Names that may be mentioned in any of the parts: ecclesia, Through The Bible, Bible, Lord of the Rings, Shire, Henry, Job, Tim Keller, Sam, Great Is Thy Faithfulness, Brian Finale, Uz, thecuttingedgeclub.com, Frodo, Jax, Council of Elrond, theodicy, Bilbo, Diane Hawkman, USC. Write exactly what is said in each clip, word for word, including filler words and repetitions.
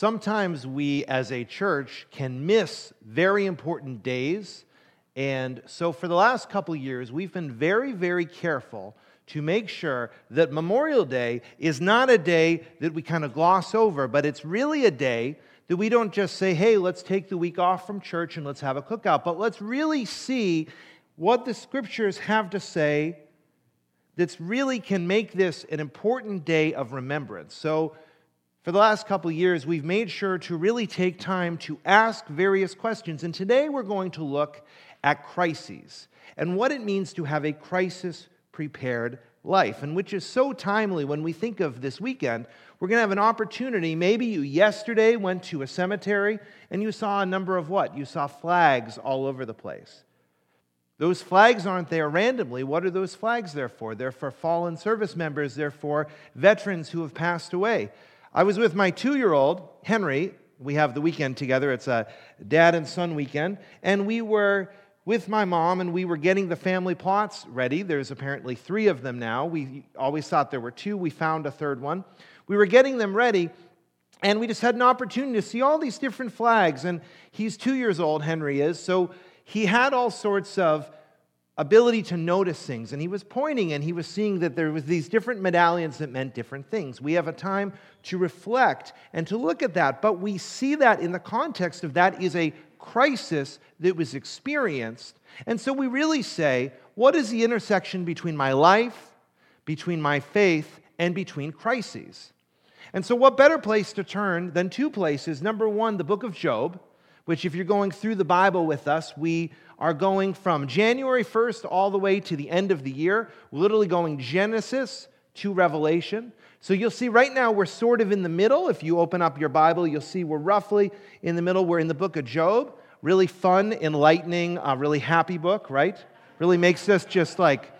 Sometimes we as a church can miss very important days. And so for the last couple years, we've been very, very careful to make sure that Memorial Day is not a day that we kind of gloss over, but it's really a day that we don't just say, hey, let's take the week off from church and let's have a cookout, but let's really see what the Scriptures have to say that really can make this an important day of remembrance. So for the last couple years, we've made sure to really take time to ask various questions. And today we're going to look at crises and what it means to have a crisis-prepared life, and which is so timely when we think of this weekend. We're going to have an opportunity. Maybe you yesterday went to a cemetery and you saw a number of what? You saw flags all over the place. Those flags aren't there randomly. What are those flags there for? They're for fallen service members. They're for veterans who have passed away. I was with my two-year-old, Henry. We have the weekend together. It's a dad and son weekend. And we were with my mom, and we were getting the family plots ready. There's apparently three of them now. We always thought there were two. We found a third one. We were getting them ready, and we just had an opportunity to see all these different flags. And he's two years old, Henry is, so he had all sorts of ability to notice things, and he was pointing and he was seeing that there was these different medallions that meant different things. We have a time to reflect and to look at that, but we see that in the context of that is a crisis that was experienced. And so we really say, what is the intersection between my life, between my faith, and between crises? And so what better place to turn than two places? Number one, the book of Job, which if you're going through the Bible with us, we are going from January first all the way to the end of the year. We're literally going Genesis to Revelation. So you'll see right now we're sort of in the middle. If you open up your Bible, you'll see we're roughly in the middle. We're in the book of Job. Really fun, enlightening, uh, really happy book, right? Really makes us just like,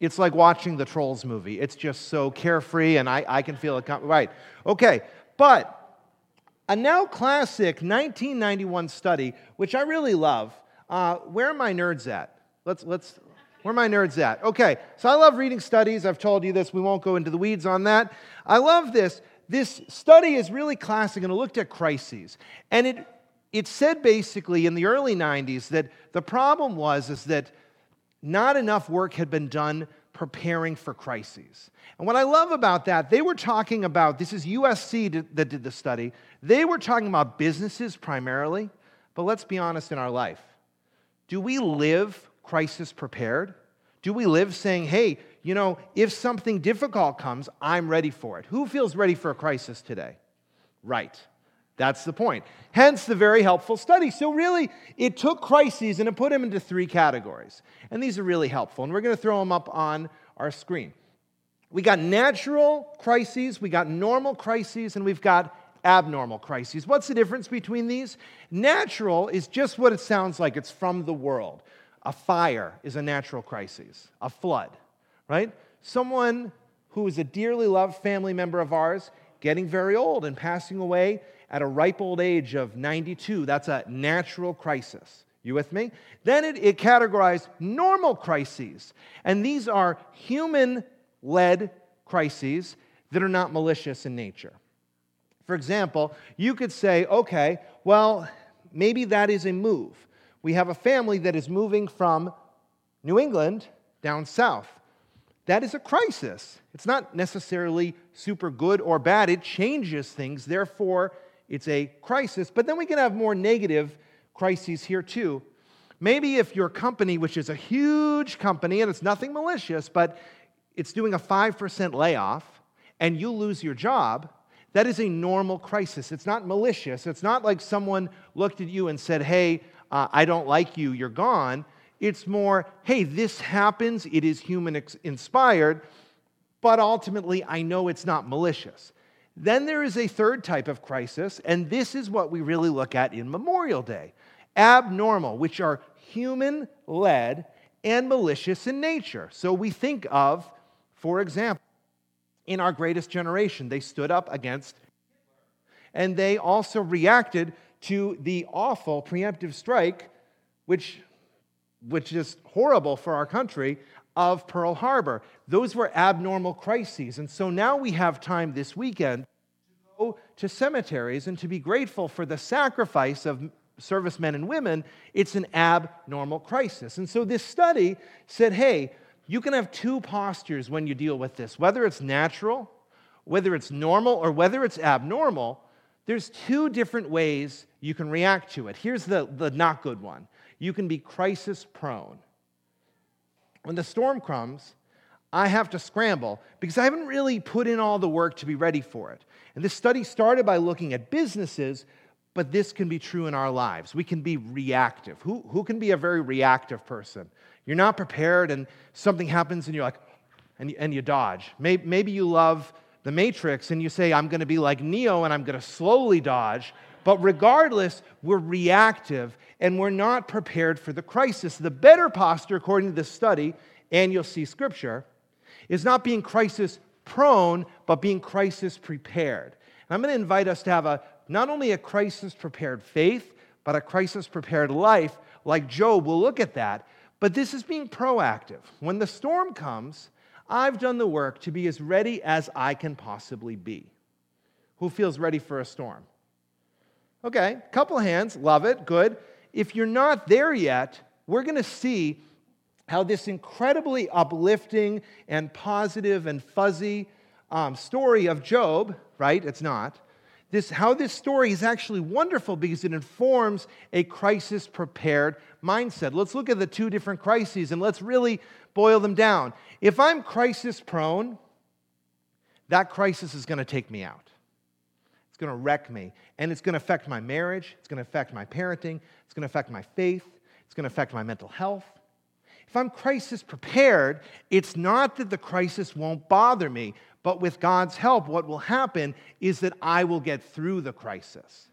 it's like watching the Trolls movie. It's just so carefree, and I, I can feel it. Com- right. Okay. But a now classic nineteen ninety-one study, which I really love. Uh, where are my nerds at? Let's, let's, where are my nerds at? Okay, so I love reading studies. I've told you this. We won't go into the weeds on that. I love this. This study is really classic, and it looked at crises. And it it said basically in the early nineties that the problem was is that not enough work had been done preparing for crises. And what I love about that, they were talking about, this is U S C that did the study, they were talking about businesses primarily, but let's be honest in our life. Do we live crisis prepared? Do we live saying, hey, you know, if something difficult comes, I'm ready for it? Who feels ready for a crisis today? Right. That's the point. Hence the very helpful study. So really, it took crises and it put them into three categories. And these are really helpful. And we're going to throw them up on our screen. We got natural crises, we got normal crises, and we've got abnormal crises. What's the difference between these? Natural is just what it sounds like. It's from the world. A fire is a natural crisis. A flood, right? Someone who is a dearly loved family member of ours getting very old and passing away at a ripe old age of ninety-two. That's a natural crisis. You with me? Then it, it categorized normal crises. And these are human-led crises that are not malicious in nature. For example, you could say, okay, well, maybe that is a move. We have a family that is moving from New England down south. That is a crisis. It's not necessarily super good or bad. It changes things. Therefore, it's a crisis. But then we can have more negative crises here too. Maybe if your company, which is a huge company, and it's nothing malicious, but it's doing a five percent layoff, and you lose your job, that is a normal crisis. It's not malicious. It's not like someone looked at you and said, hey, uh, I don't like you, you're gone. It's more, hey, this happens, it is human-inspired, but ultimately I know it's not malicious. Then there is a third type of crisis, and this is what we really look at in Memorial Day. Abnormal, which are human-led and malicious in nature. So we think of, for example, in our greatest generation, they stood up against Hitler. And they also reacted to the awful preemptive strike, which, which is horrible for our country, of Pearl Harbor. Those were abnormal crises. And so now we have time this weekend to go to cemeteries and to be grateful for the sacrifice of servicemen and women, it's an abnormal crisis. And so this study said, hey, you can have two postures when you deal with this, whether it's natural, whether it's normal, or whether it's abnormal. There's two different ways you can react to it. Here's the, the not good one. You can be crisis prone. When the storm comes, I have to scramble because I haven't really put in all the work to be ready for it. And this study started by looking at businesses, but this can be true in our lives. We can be reactive. Who, who can be a very reactive person? You're not prepared and something happens and you're like, and, and you dodge. Maybe, maybe you love The Matrix and you say, I'm going to be like Neo and I'm going to slowly dodge. But regardless, we're reactive and we're not prepared for the crisis. The better posture, according to this study, and you'll see scripture, is not being crisis prone, but being crisis prepared. And I'm going to invite us to have a not only a crisis prepared faith, but a crisis prepared life. Like Job, we'll look at that. But this is being proactive. When the storm comes, I've done the work to be as ready as I can possibly be. Who feels ready for a storm? Okay, couple hands, love it, good. If you're not there yet, we're going to see how this incredibly uplifting and positive and fuzzy um, story of Job, right, it's not, this how this story is actually wonderful because it informs a crisis-prepared mindset. Let's look at the two different crises and let's really boil them down. If I'm crisis-prone, that crisis is going to take me out. It's going to wreck me, and it's going to affect my marriage. It's going to affect my parenting. It's going to affect my faith. It's going to affect my mental health. If I'm crisis-prepared, it's not that the crisis won't bother me, but with God's help, what will happen is that I will get through the crisis.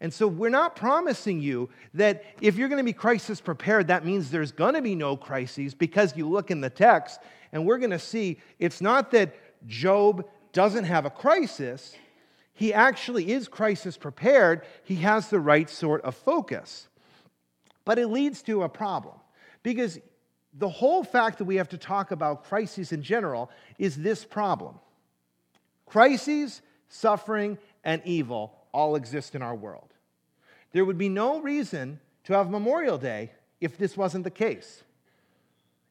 And so we're not promising you that if you're going to be crisis prepared, that means there's going to be no crises, because you look in the text and we're going to see it's not that Job doesn't have a crisis. He actually is crisis prepared. He has the right sort of focus. But it leads to a problem, because the whole fact that we have to talk about crises in general is this problem. Crises, suffering, and evil all exist in our world. There would be no reason to have Memorial Day if this wasn't the case.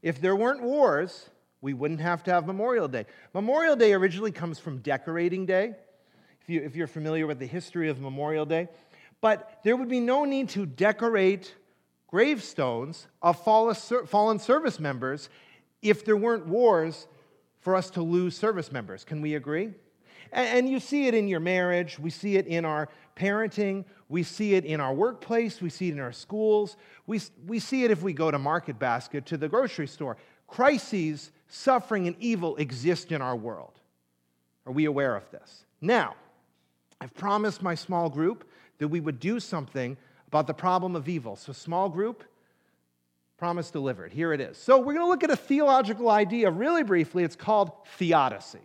If there weren't wars, we wouldn't have to have Memorial Day. Memorial Day originally comes from Decorating Day, if, you, if you're familiar with the history of Memorial Day. But there would be no need to decorate gravestones of fallen service members if there weren't wars for us to lose service members. Can we agree? And you see it in your marriage, we see it in our parenting, we see it in our workplace, we see it in our schools, we, we see it if we go to Market Basket, to the grocery store. Crises, suffering, and evil exist in our world. Are we aware of this? Now, I've promised my small group that we would do something about the problem of evil. So small group, promise delivered. Here it is. So we're going to look at a theological idea really briefly. It's called theodicy.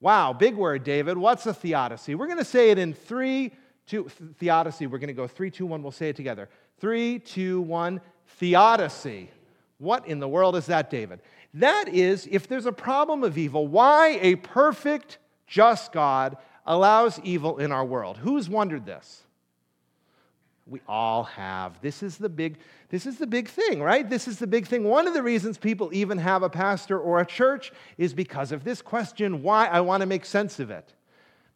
Wow, big word, David. What's a theodicy? We're going to say it in three, two, theodicy. We're going to go three, two, one. We'll say it together. Three, two, one, theodicy. What in the world is that, David? That is, if there's a problem of evil, why a perfect, just God allows evil in our world. Who's wondered this? We all have. This is the big, this is the big thing, right? This is the big thing. One of the reasons people even have a pastor or a church is because of this question, why. I want to make sense of it.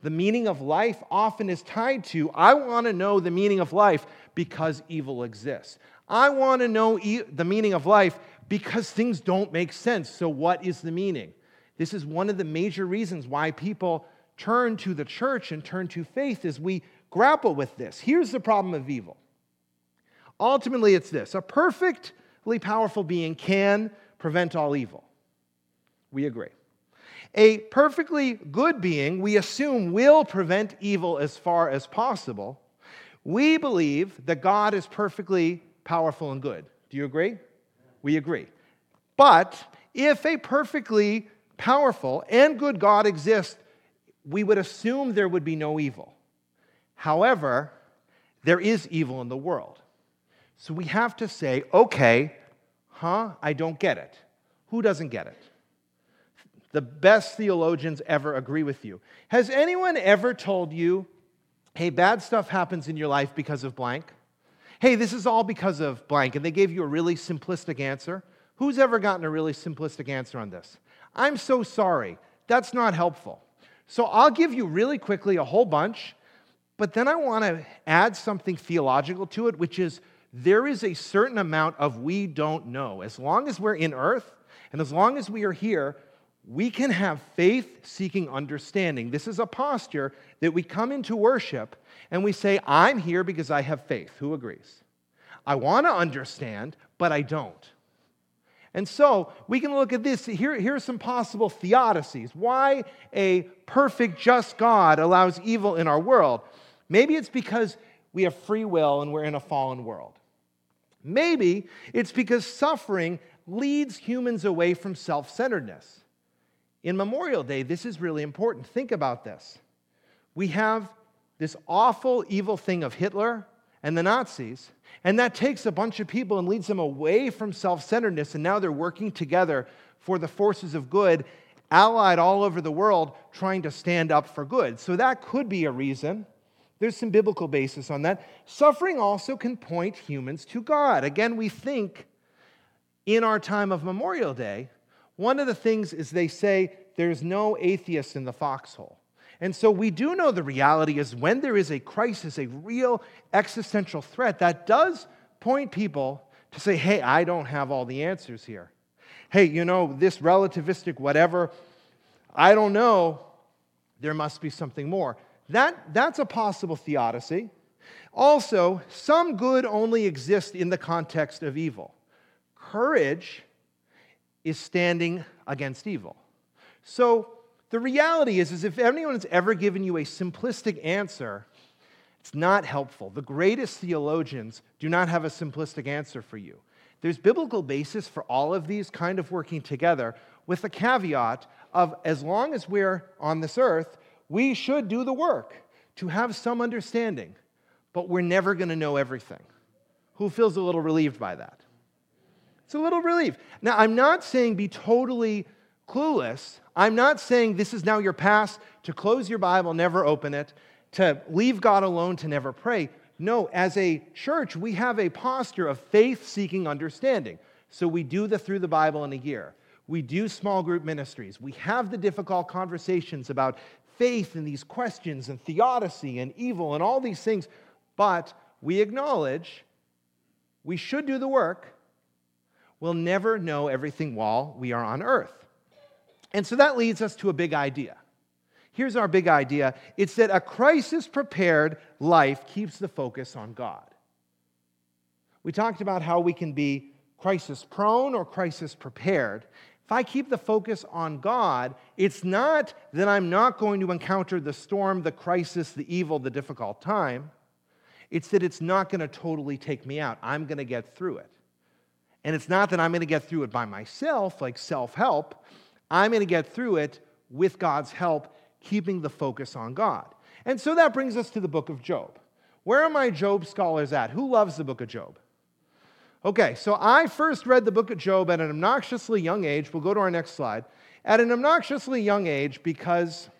The meaning of life often is tied to, I want to know the meaning of life because evil exists. I want to know e- the meaning of life because things don't make sense. So what is the meaning? This is one of the major reasons why people turn to the church and turn to faith, is we grapple with this. Here's the problem of evil. Ultimately, it's this. A perfectly powerful being can prevent all evil. We agree. A perfectly good being, we assume, will prevent evil as far as possible. We believe that God is perfectly powerful and good. Do you agree? We agree. But if a perfectly powerful and good God exists, we would assume there would be no evil. However, there is evil in the world. So we have to say, okay, huh, I don't get it. Who doesn't get it? The best theologians ever agree with you. Has anyone ever told you, hey, bad stuff happens in your life because of blank? Hey, this is all because of blank, and they gave you a really simplistic answer? Who's ever gotten a really simplistic answer on this? I'm so sorry. That's not helpful. So I'll give you really quickly a whole bunch, but then I want to add something theological to it, which is there is a certain amount of we don't know. As long as we're in earth and as long as we are here, we can have faith seeking understanding. This is a posture that we come into worship and we say, I'm here because I have faith. Who agrees? I want to understand, but I don't. And so we can look at this. Here, here are some possible theodicies. Why a perfect, just God allows evil in our world. Maybe it's because we have free will and we're in a fallen world. Maybe it's because suffering leads humans away from self-centeredness. In Memorial Day, this is really important. Think about this. We have this awful, evil thing of Hitler and the Nazis, and that takes a bunch of people and leads them away from self-centeredness, and now they're working together for the forces of good, allied all over the world, trying to stand up for good. So that could be a reason. There's some biblical basis on that. Suffering also can point humans to God. Again, we think in our time of Memorial Day, one of the things is they say there's no atheist in the foxhole. And so we do know the reality is when there is a crisis, a real existential threat, that does point people to say, hey, I don't have all the answers here. Hey, you know, this relativistic whatever, I don't know, there must be something more. That, that's a possible theodicy. Also, some good only exists in the context of evil. Courage is standing against evil. So the reality is, is if anyone's ever given you a simplistic answer, it's not helpful. The greatest theologians do not have a simplistic answer for you. There's biblical basis for all of these kind of working together with the caveat of as long as we're on this earth, we should do the work to have some understanding, but we're never going to know everything. Who feels a little relieved by that? It's a little relief. Now, I'm not saying be totally clueless. I'm not saying this is now your pass to close your Bible, never open it, to leave God alone, to never pray. No, as a church, we have a posture of faith-seeking understanding. So we do the Through the Bible in a year. We do small group ministries. We have the difficult conversations about faith and these questions and theodicy and evil and all these things. But we acknowledge we should do the work. We'll never know everything while we are on earth. And so that leads us to a big idea. Here's our big idea. It's that a crisis-prepared life keeps the focus on God. We talked about how we can be crisis-prone or crisis-prepared. If I keep the focus on God, it's not that I'm not going to encounter the storm, the crisis, the evil, the difficult time. It's that it's not going to totally take me out. I'm going to get through it. And it's not that I'm going to get through it by myself, like self-help. I'm going to get through it with God's help, keeping the focus on God. And so that brings us to the book of Job. Where are my Job scholars at? Who loves the book of Job? Okay, so I first read the book of Job at an obnoxiously young age. We'll go to our next slide. At an obnoxiously young age because,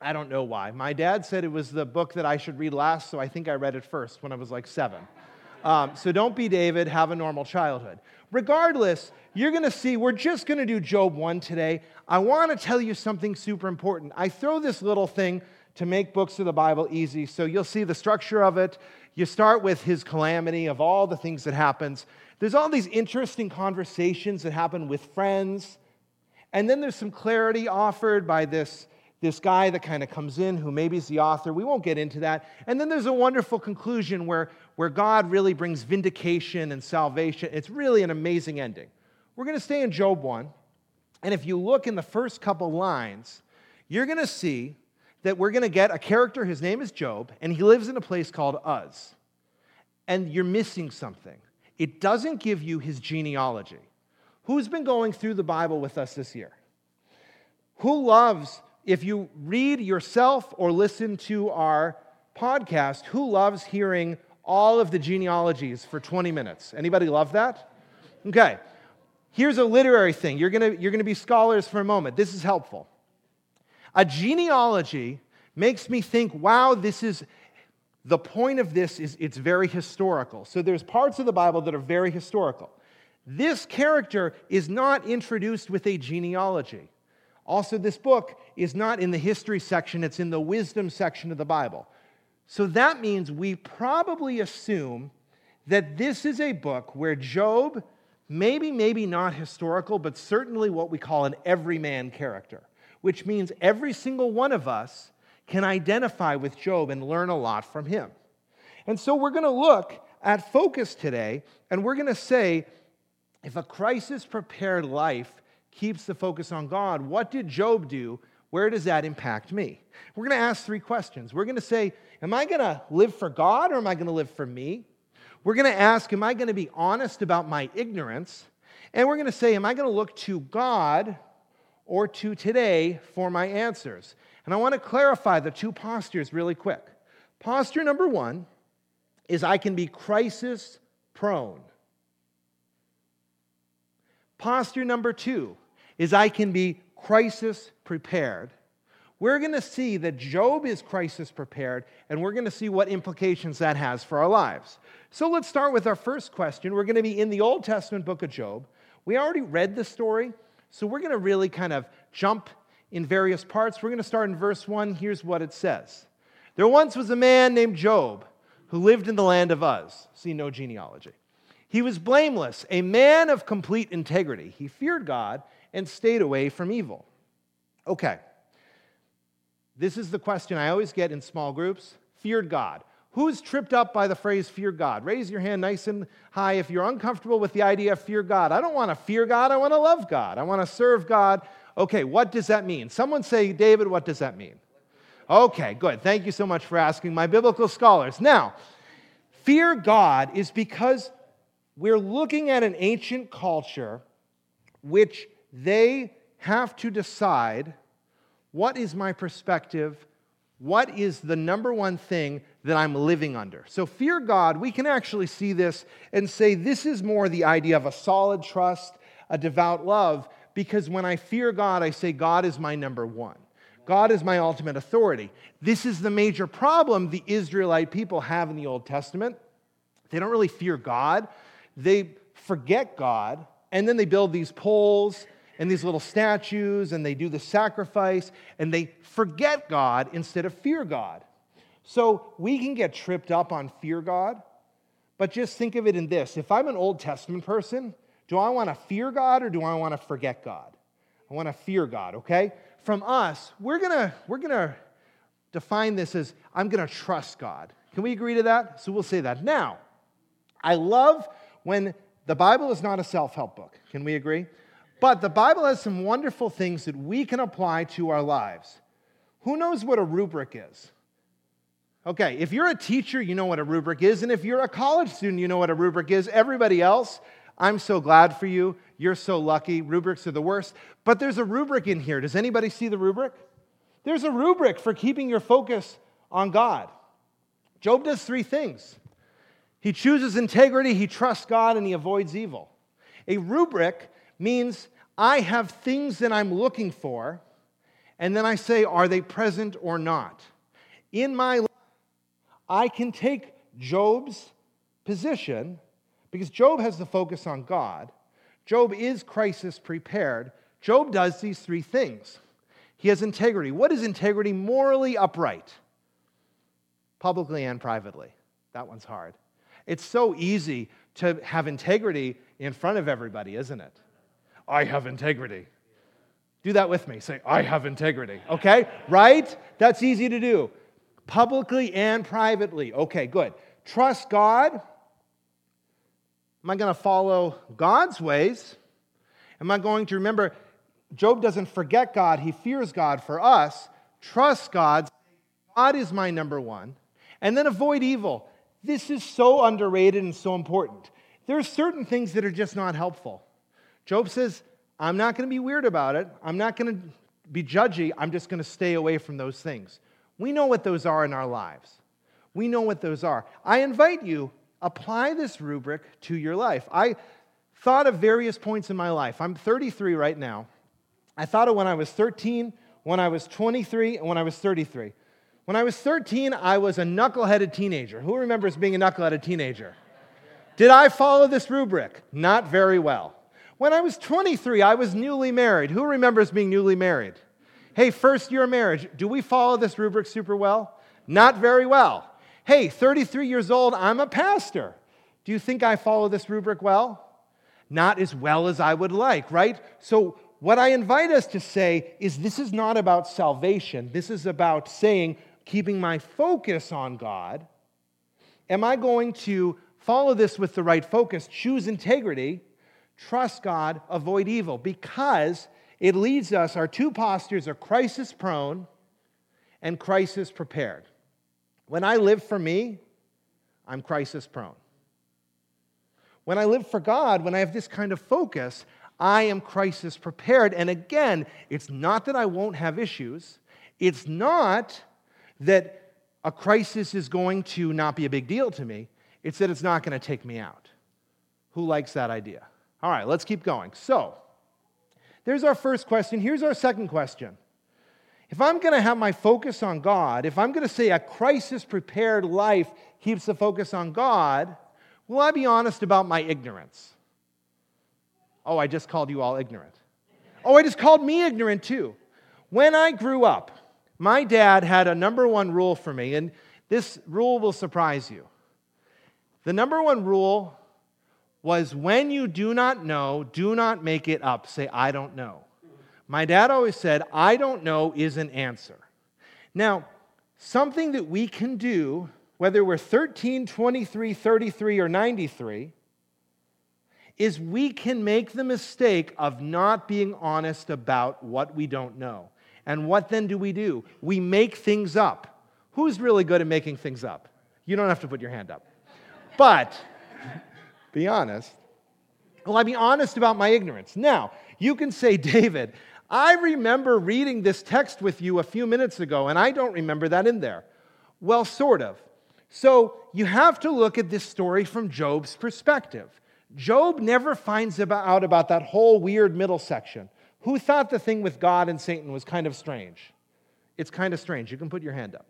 I don't know why. My dad said it was the book that I should read last, so I think I read it first when I was like seven. Um, so don't be David, have a normal childhood. Regardless, you're going to see, we're just going to do Job one today. I want to tell you something super important. I throw this little thing to make books of the Bible easy, so you'll see the structure of it. You start with his calamity of all the things that happens. There's all these interesting conversations that happen with friends, and then there's some clarity offered by this This guy that kind of comes in who maybe is the author. We won't get into that. And then there's a wonderful conclusion where, where God really brings vindication and salvation. It's really an amazing ending. We're going to stay in Job one. And if you look in the first couple lines, you're going to see that we're going to get a character. His name is Job, and he lives in a place called Uz. And you're missing something. It doesn't give you his genealogy. Who's been going through the Bible with us this year? Who loves... If you read yourself or listen to our podcast, who loves hearing all of the genealogies for twenty minutes? Anybody love that? Okay. Here's a literary thing. You're going to, you're going to be scholars for a moment. This is helpful. A genealogy makes me think, wow, this is, the point of this is it's very historical. So there's parts of the Bible that are very historical. This character is not introduced with a genealogy. Also, this book is not in the history section, it's in the wisdom section of the Bible. So that means we probably assume that this is a book where Job, maybe, maybe not historical, but certainly what we call an everyman character, which means every single one of us can identify with Job and learn a lot from him. And so we're going to look at focus today, and we're going to say, if a crisis-prepared life keeps the focus on God, what did Job do? Where does that impact me? We're going to ask three questions. We're going to say, am I going to live for God or am I going to live for me? We're going to ask, am I going to be honest about my ignorance? And we're going to say, am I going to look to God or to today for my answers? And I want to clarify the two postures really quick. Posture number one is I can be crisis-prone. Posture number two is I can be crisis-prepared. We're going to see that Job is crisis-prepared, and we're going to see what implications that has for our lives. So let's start with our first question. We're going to be in the Old Testament book of Job. We already read the story, so we're going to really kind of jump in various parts. We're going to start in verse one. Here's what it says. There once was a man named Job who lived in the land of Uz. See, no genealogy. He was blameless, a man of complete integrity. He feared God and stayed away from evil. Okay. This is the question I always get in small groups. Feared God. Who's tripped up by the phrase fear God? Raise your hand nice and high if you're uncomfortable with the idea of fear God. I don't want to fear God. I want to love God. I want to serve God. Okay, what does that mean? Someone say, David, what does that mean? Okay, good. Thank you so much for asking my biblical scholars. Now, fear God is because we're looking at an ancient culture which they have to decide, what is my perspective? What is the number one thing that I'm living under? So fear God, we can actually see this and say this is more the idea of a solid trust, a devout love, because when I fear God, I say God is my number one. God is my ultimate authority. This is the major problem the Israelite people have in the Old Testament. They don't really fear God. They forget God, and then they build these poles and these little statues, and they do the sacrifice, and they forget God instead of fear God. So we can get tripped up on fear God, but just think of it in this. If I'm an Old Testament person, do I want to fear God or do I want to forget God? I want to fear God, okay? From us, we're going to we're gonna define this as, I'm going to trust God. Can we agree to that? So we'll say that. Now, I love when the Bible is not a self-help book. Can we agree? But the Bible has some wonderful things that we can apply to our lives. Who knows what a rubric is? Okay, if you're a teacher, you know what a rubric is, and if you're a college student, you know what a rubric is. Everybody else, I'm so glad for you. You're so lucky. Rubrics are the worst. But there's a rubric in here. Does anybody see the rubric? There's a rubric for keeping your focus on God. Job does three things. He chooses integrity, he trusts God, and he avoids evil. A rubric means I have things that I'm looking for, and then I say, are they present or not? In my life, I can take Job's position, because Job has the focus on God. Job is crisis prepared. Job does these three things. He has integrity. What is integrity? Morally upright, publicly and privately. That one's hard. It's so easy to have integrity in front of everybody, isn't it? I have integrity. Do that with me. Say, I have integrity. Okay? Right? That's easy to do. Publicly and privately. Okay, good. Trust God. Am I going to follow God's ways? Am I going to remember, Job doesn't forget God. He fears God for us. Trust God. God is my number one. And then avoid evil. This is so underrated and so important. There are certain things that are just not helpful. Job says, I'm not going to be weird about it. I'm not going to be judgy. I'm just going to stay away from those things. We know what those are in our lives. We know what those are. I invite you, apply this rubric to your life. I thought of various points in my life. I'm thirty-three right now. I thought of when I was thirteen, when I was twenty-three, and when I was thirty-three. When I was thirteen, I was a knuckleheaded teenager. Who remembers being a knuckleheaded teenager? Did I follow this rubric? Not very well. When I was twenty-three, I was newly married. Who remembers being newly married? Hey, first year of marriage, do we follow this rubric super well? Not very well. Hey, thirty-three years old, I'm a pastor. Do you think I follow this rubric well? Not as well as I would like, right? So what I invite us to say is this is not about salvation. This is about saying, keeping my focus on God. Am I going to follow this with the right focus? Choose integrity. Trust God, avoid evil, because it leads us, our two postures are crisis-prone and crisis-prepared. When I live for me, I'm crisis-prone. When I live for God, when I have this kind of focus, I am crisis-prepared. And again, it's not that I won't have issues. It's not that a crisis is going to not be a big deal to me. It's that it's not going to take me out. Who likes that idea? All right, let's keep going. So, there's our first question. Here's our second question. If I'm going to have my focus on God, if I'm going to say a crisis-prepared life keeps the focus on God, will I be honest about my ignorance? Oh, I just called you all ignorant. Oh, I just called me ignorant too. When I grew up, my dad had a number one rule for me, and this rule will surprise you. The number one rule was when you do not know, do not make it up. Say, I don't know. My dad always said, I don't know is an answer. Now, something that we can do, whether we're thirteen, twenty-three, thirty-three, or ninety-three, is we can make the mistake of not being honest about what we don't know. And what then do we do? We make things up. Who's really good at making things up? You don't have to put your hand up. But... be honest. Well, I'll be honest about my ignorance. Now, you can say, David, I remember reading this text with you a few minutes ago, and I don't remember that in there. Well, sort of. So you have to look at this story from Job's perspective. Job never finds out about that whole weird middle section. Who thought the thing with God and Satan was kind of strange? It's kind of strange. You can put your hand up.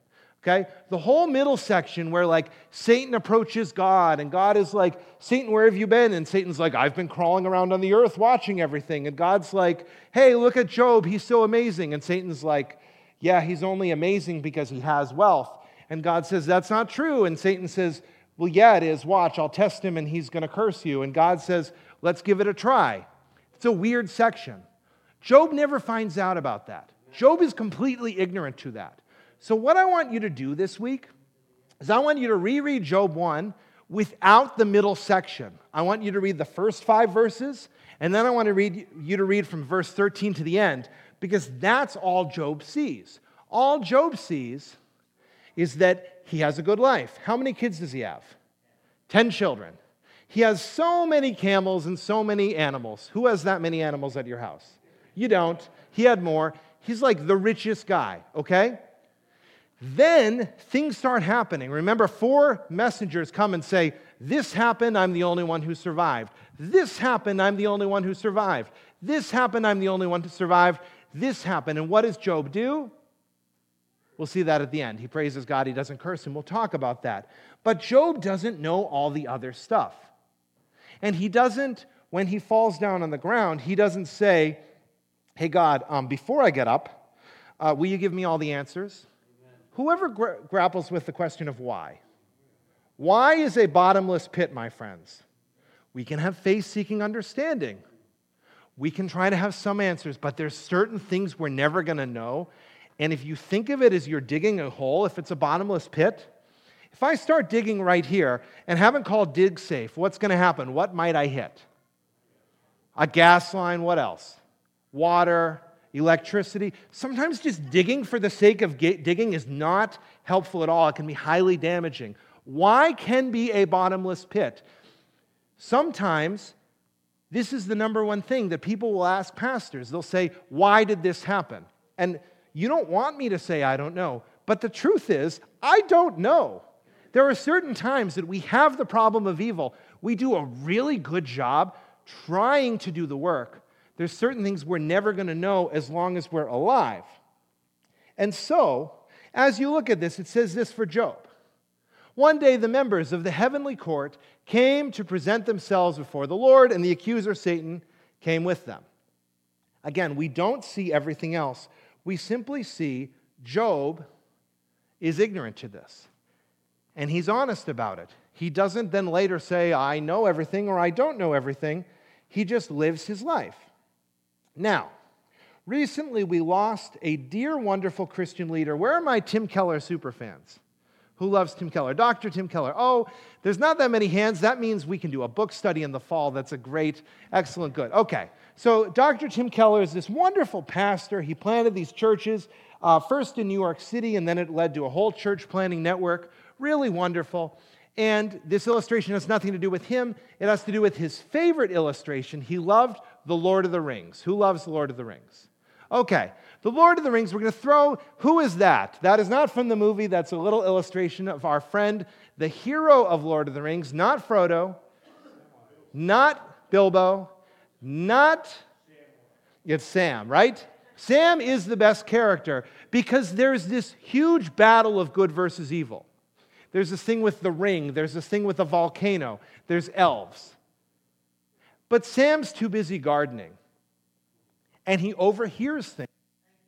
Okay? The whole middle section where like Satan approaches God and God is like, Satan, where have you been? And Satan's like, I've been crawling around on the earth watching everything. And God's like, hey, look at Job. He's so amazing. And Satan's like, yeah, he's only amazing because he has wealth. And God says, that's not true. And Satan says, well, yeah, it is. Watch, I'll test him and he's going to curse you. And God says, let's give it a try. It's a weird section. Job never finds out about that. Job is completely ignorant to that. So what I want you to do this week is I want you to reread Job one without the middle section. I want you to read the first five verses, and then I want to read you to read from verse thirteen to the end, because that's all Job sees. All Job sees is that he has a good life. How many kids does he have? Ten children. He has so many camels and so many animals. Who has that many animals at your house? You don't. He had more. He's like the richest guy, okay? Then things start happening. Remember, four messengers come and say, this happened, I'm the only one who survived. This happened, I'm the only one who survived. This happened, I'm the only one who survived. This happened. And what does Job do? We'll see that at the end. He praises God, he doesn't curse him. We'll talk about that. But Job doesn't know all the other stuff. And he doesn't, when he falls down on the ground, he doesn't say, hey God, um, before I get up, uh, will you give me all the answers? Whoever gra- grapples with the question of why. Why is a bottomless pit, my friends? We can have faith-seeking understanding. We can try to have some answers, but there's certain things we're never going to know. And if you think of it as you're digging a hole, if it's a bottomless pit, if I start digging right here and haven't called dig safe, what's going to happen? What might I hit? A gas line, what else? Water. Electricity. Sometimes just digging for the sake of ga- digging is not helpful at all. It can be highly damaging. Why can be a bottomless pit? Sometimes this is the number one thing that people will ask pastors. They'll say, why did this happen? And you don't want me to say, I don't know. But the truth is, I don't know. There are certain times that we have the problem of evil. We do a really good job trying to do the work, there's certain things we're never going to know as long as we're alive. And so, as you look at this, it says this for Job. One day the members of the heavenly court came to present themselves before the Lord, and the accuser, Satan, came with them. Again, we don't see everything else. We simply see Job is ignorant to this. And he's honest about it. He doesn't then later say, I know everything or I don't know everything. He just lives his life. Now, recently we lost a dear, wonderful Christian leader. Where are my Tim Keller superfans? Who loves Tim Keller? Doctor Tim Keller. Oh, there's not that many hands. That means we can do a book study in the fall. That's a great, excellent, good. Okay, so Doctor Tim Keller is this wonderful pastor. He planted these churches, uh, first in New York City, and then it led to a whole church planting network. Really wonderful. And this illustration has nothing to do with him. It has to do with his favorite illustration. He loved the Lord of the Rings. Who loves the Lord of the Rings? Okay, the Lord of the Rings, we're going to throw, who is that? That is not from the movie. That's a little illustration of our friend, the hero of Lord of the Rings, not Frodo, not Bilbo, not, it's Sam, right? Sam is the best character because there's this huge battle of good versus evil. There's this thing with the ring. There's this thing with the volcano. There's elves. But Sam's too busy gardening. And he overhears things.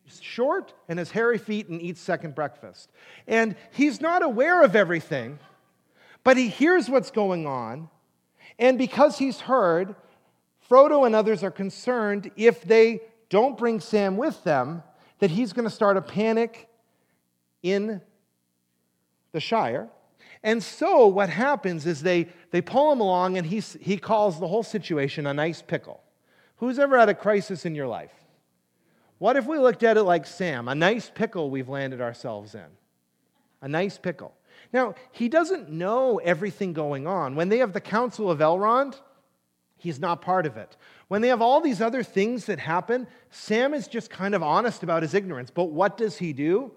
He's short and has hairy feet and eats second breakfast. And he's not aware of everything, but he hears what's going on. And because he's heard, Frodo and others are concerned if they don't bring Sam with them, that he's going to start a panic in the Shire. And so what happens is they, they pull him along, and he, he calls the whole situation a nice pickle. Who's ever had a crisis in your life? What if we looked at it like Sam, a nice pickle we've landed ourselves in? A nice pickle. Now, he doesn't know everything going on. When they have the Council of Elrond, he's not part of it. When they have all these other things that happen, Sam is just kind of honest about his ignorance. But what does he do?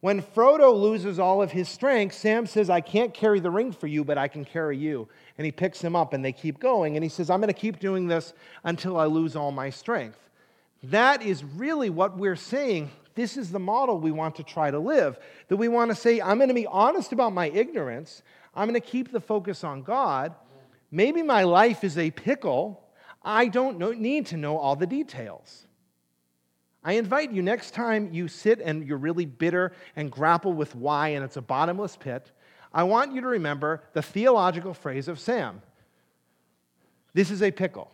When Frodo loses all of his strength, Sam says, I can't carry the ring for you, but I can carry you. And he picks him up, and they keep going. And he says, I'm going to keep doing this until I lose all my strength. That is really what we're saying. This is the model we want to try to live, that we want to say, I'm going to be honest about my ignorance. I'm going to keep the focus on God. Maybe my life is a pickle. I don't know, need to know all the details. I invite you next time you sit and you're really bitter and grapple with why and it's a bottomless pit, I want you to remember the theological phrase of Sam. This is a pickle.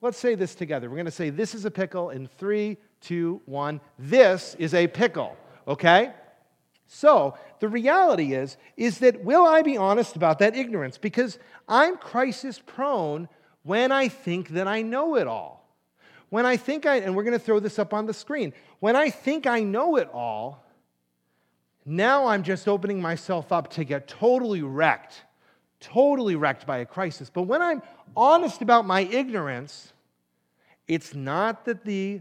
Let's say this together. We're going to say this is a pickle in three, two, one. This is a pickle, okay? So the reality is, is that will I be honest about that ignorance? Because I'm crisis prone when I think that I know it all. When I think I, and we're going to throw this up on the screen, when I think I know it all, now I'm just opening myself up to get totally wrecked, totally wrecked by a crisis. But when I'm honest about my ignorance, it's not that the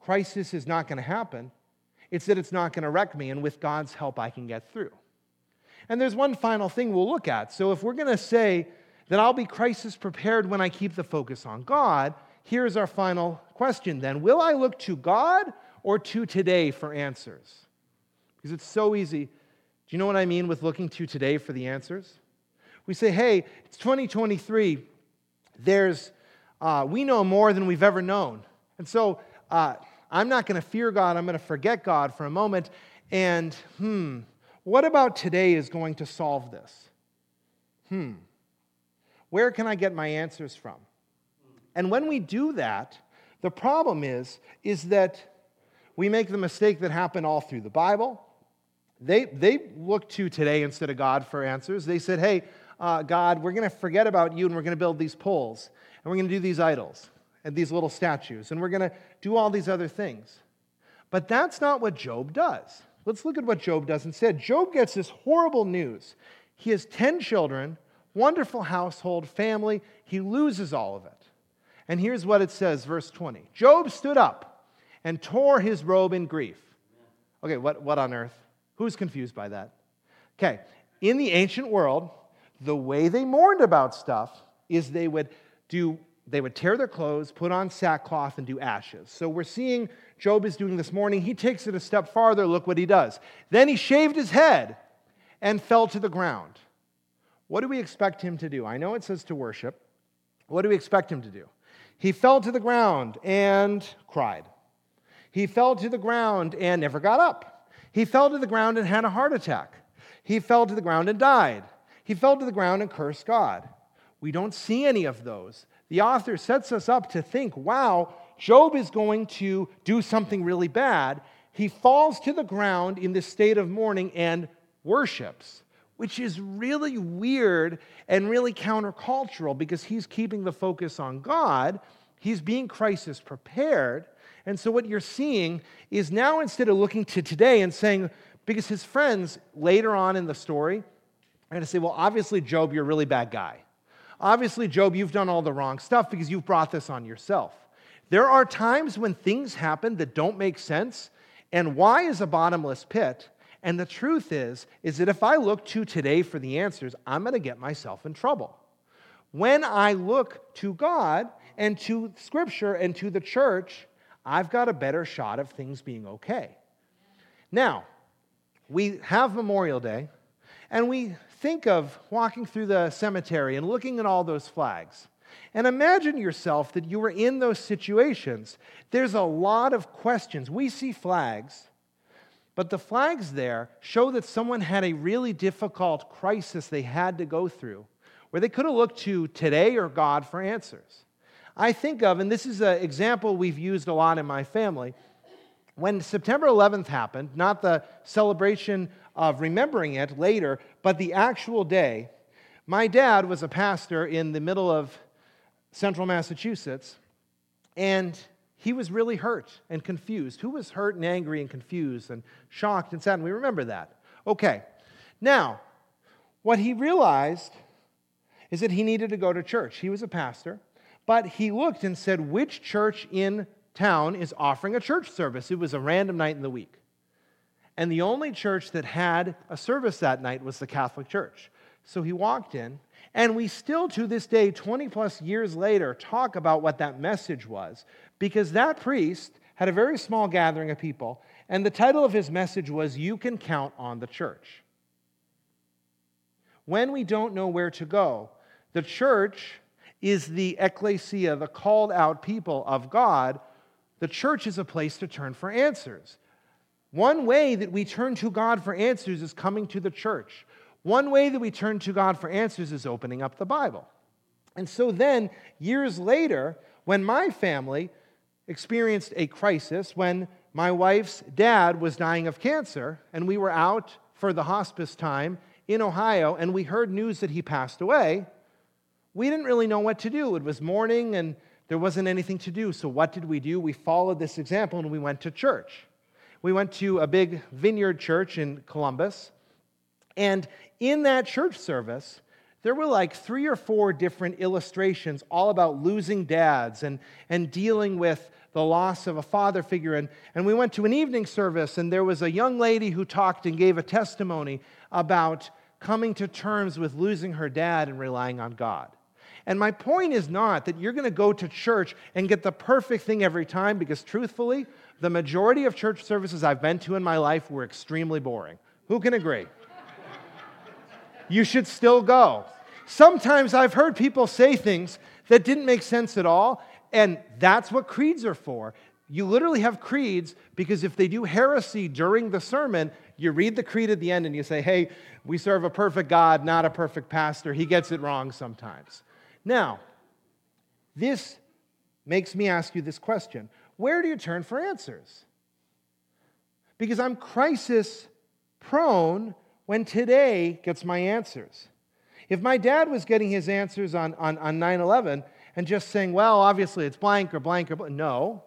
crisis is not going to happen, it's that it's not going to wreck me, and with God's help I can get through. And there's one final thing we'll look at. So if we're going to say that I'll be crisis prepared when I keep the focus on God, here's our final question then. Will I look to God or to today for answers? Because it's so easy. Do you know what I mean with looking to today for the answers? We say, hey, it's twenty twenty-three. There's, uh, we know more than we've ever known. And so uh, I'm not going to fear God. I'm going to forget God for a moment. And, hmm, what about today is going to solve this? Hmm, where can I get my answers from? And when we do that, the problem is, is that we make the mistake that happened all through the Bible. They, they looked to today instead of God for answers. They said, hey, uh, God, we're going to forget about you, and we're going to build these poles, and we're going to do these idols and these little statues, and we're going to do all these other things. But that's not what Job does. Let's look at what Job does instead. Job gets this horrible news. He has ten children, wonderful household, family. He loses all of it. And here's what it says, verse twenty. Job stood up and tore his robe in grief. Okay, what, what on earth? Who's confused by that? Okay, in the ancient world, the way they mourned about stuff is they would do They would tear their clothes, put on sackcloth, and do ashes. So we're seeing Job is doing this morning. He takes it a step farther. Look what he does. Then he shaved his head and fell to the ground. What do we expect him to do? I know it says to worship. What do we expect him to do? He fell to the ground and cried. He fell to the ground and never got up. He fell to the ground and had a heart attack. He fell to the ground and died. He fell to the ground and cursed God. We don't see any of those. The author sets us up to think, wow, Job is going to do something really bad. He falls to the ground in this state of mourning and worships, which is really weird and really countercultural because he's keeping the focus on God. He's being crisis prepared. And so what you're seeing is now instead of looking to today and saying, because his friends later on in the story are going to say, well, obviously, Job, you're a really bad guy. Obviously, Job, you've done all the wrong stuff because you've brought this on yourself. There are times when things happen that don't make sense, and why is a bottomless pit? And the truth is, is that if I look to today for the answers, I'm going to get myself in trouble. When I look to God and to Scripture and to the church, I've got a better shot of things being okay. Now, we have Memorial Day, and we think of walking through the cemetery and looking at all those flags. And imagine yourself that you were in those situations. There's a lot of questions. We see flags, but the flags there show that someone had a really difficult crisis they had to go through, where they could have looked to today or God for answers. I think of, and this is an example we've used a lot in my family, when September eleventh happened, not the celebration of remembering it later, but the actual day, my dad was a pastor in the middle of central Massachusetts, and he was really hurt and confused. Who was hurt and angry and confused and shocked and saddened? We remember that. Okay. Now, what he realized is that he needed to go to church. He was a pastor, but he looked and said, which church in town is offering a church service? It was a random night in the week. And the only church that had a service that night was the Catholic Church. So he walked in, and we still to this day, twenty plus years later, talk about what that message was, because that priest had a very small gathering of people, and the title of his message was, You Can Count on the Church. When we don't know where to go, the church is the ecclesia, the called out people of God. The church is a place to turn for answers. One way that we turn to God for answers is coming to the church. One way that we turn to God for answers is opening up the Bible. And so then, years later, when my family experienced a crisis, when my wife's dad was dying of cancer, and we were out for the hospice time in Ohio, and we heard news that he passed away, we didn't really know what to do. It was morning, and there wasn't anything to do. So what did we do? We followed this example, and we went to church. We went to a big vineyard church in Columbus, and in that church service, there were like three or four different illustrations all about losing dads and, and dealing with the loss of a father figure. And, and we went to an evening service, and there was a young lady who talked and gave a testimony about coming to terms with losing her dad and relying on God. And my point is not that you're going to go to church and get the perfect thing every time, because truthfully, the majority of church services I've been to in my life were extremely boring. Who can agree? You should still go. Sometimes I've heard people say things that didn't make sense at all, and that's what creeds are for. You literally have creeds because if they do heresy during the sermon, you read the creed at the end and you say, hey, we serve a perfect God, not a perfect pastor. He gets it wrong sometimes. Now, this makes me ask you this question. Where do you turn for answers? Because I'm crisis-prone when today gets my answers. If my dad was getting his answers on, on, on nine eleven and just saying, well, obviously it's blank or blank or blank, no.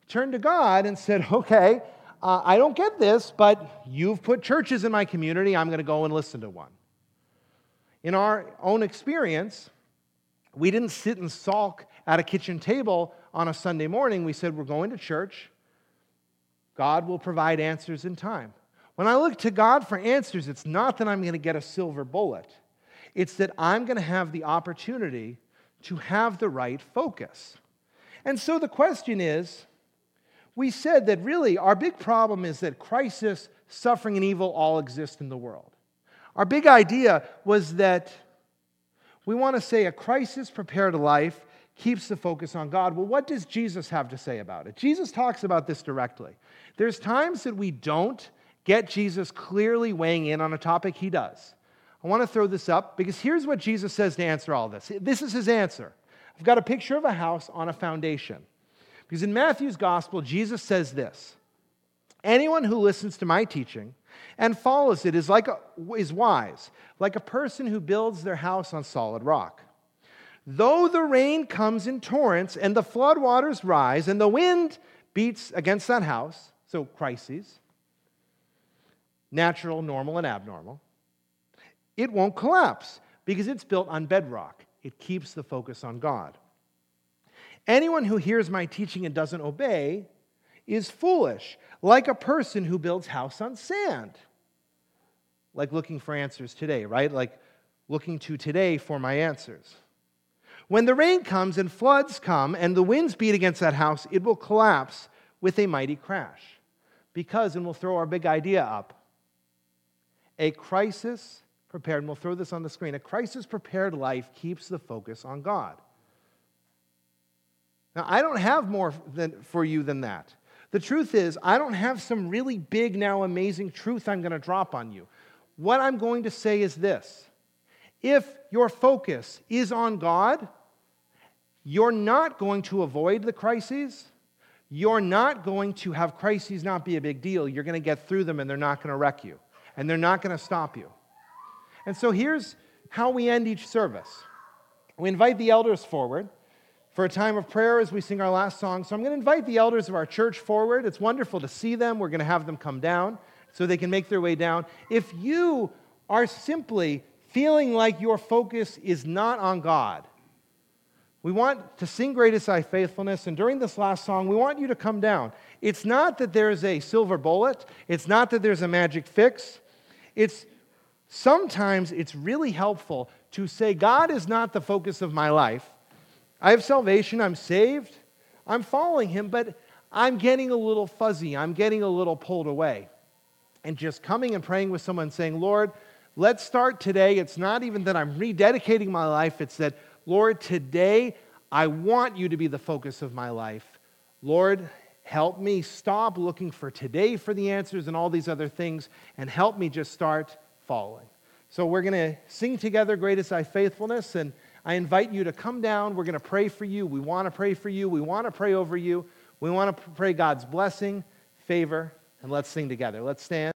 He turned to God and said, okay, uh, I don't get this, but you've put churches in my community. I'm going to go and listen to one. In our own experience, we didn't sit and sulk at a kitchen table on a Sunday morning. We said, we're going to church. God will provide answers in time. When I look to God for answers, it's not that I'm going to get a silver bullet. It's that I'm going to have the opportunity to have the right focus. And so the question is, we said that really our big problem is that crisis, suffering, and evil all exist in the world. Our big idea was that we want to say a crisis-prepared life keeps the focus on God. Well, what does Jesus have to say about it? Jesus talks about this directly. There's times that we don't get Jesus clearly weighing in on a topic he does. I want to throw this up because here's what Jesus says to answer all this. This is his answer. I've got a picture of a house on a foundation. Because in Matthew's gospel, Jesus says this: anyone who listens to my teaching and follows it is like a, is wise, like a person who builds their house on solid rock. Though the rain comes in torrents and the flood waters rise and the wind beats against that house, so crises, natural, normal, and abnormal, it won't collapse because it's built on bedrock. It keeps the focus on God. Anyone who hears my teaching and doesn't obey is foolish, like a person who builds house on sand. Like looking for answers today, right? Like looking to today for my answers. When the rain comes and floods come and the winds beat against that house, it will collapse with a mighty crash. Because, and we'll throw our big idea up, a crisis prepared, and we'll throw this on the screen, a crisis-prepared life keeps the focus on God. Now, I don't have more than, for you than that. The truth is, I don't have some really big, now amazing truth I'm going to drop on you. What I'm going to say is this: if your focus is on God, you're not going to avoid the crises. You're not going to have crises not be a big deal. You're going to get through them, and they're not going to wreck you, and they're not going to stop you. And so here's how we end each service. We invite the elders forward for a time of prayer as we sing our last song. So I'm going to invite the elders of our church forward. It's wonderful to see them. We're going to have them come down so they can make their way down. If you are simply feeling like your focus is not on God, we want to sing Great Is Thy Faithfulness, and during this last song, we want you to come down. It's not that there's a silver bullet. It's not that there's a magic fix. It's Sometimes it's really helpful to say, God is not the focus of my life. I have salvation, I'm saved, I'm following him, but I'm getting a little fuzzy, I'm getting a little pulled away. And just coming and praying with someone saying, Lord, let's start today. It's not even that I'm rededicating my life, it's that, Lord, today I want you to be the focus of my life. Lord, help me stop looking for today for the answers and all these other things, and help me just start following. So we're going to sing together Great Is Thy Faithfulness, and I invite you to come down. We're going to pray for you. We want to pray for you. We want to pray over you. We want to pray God's blessing, favor, and let's sing together. Let's stand.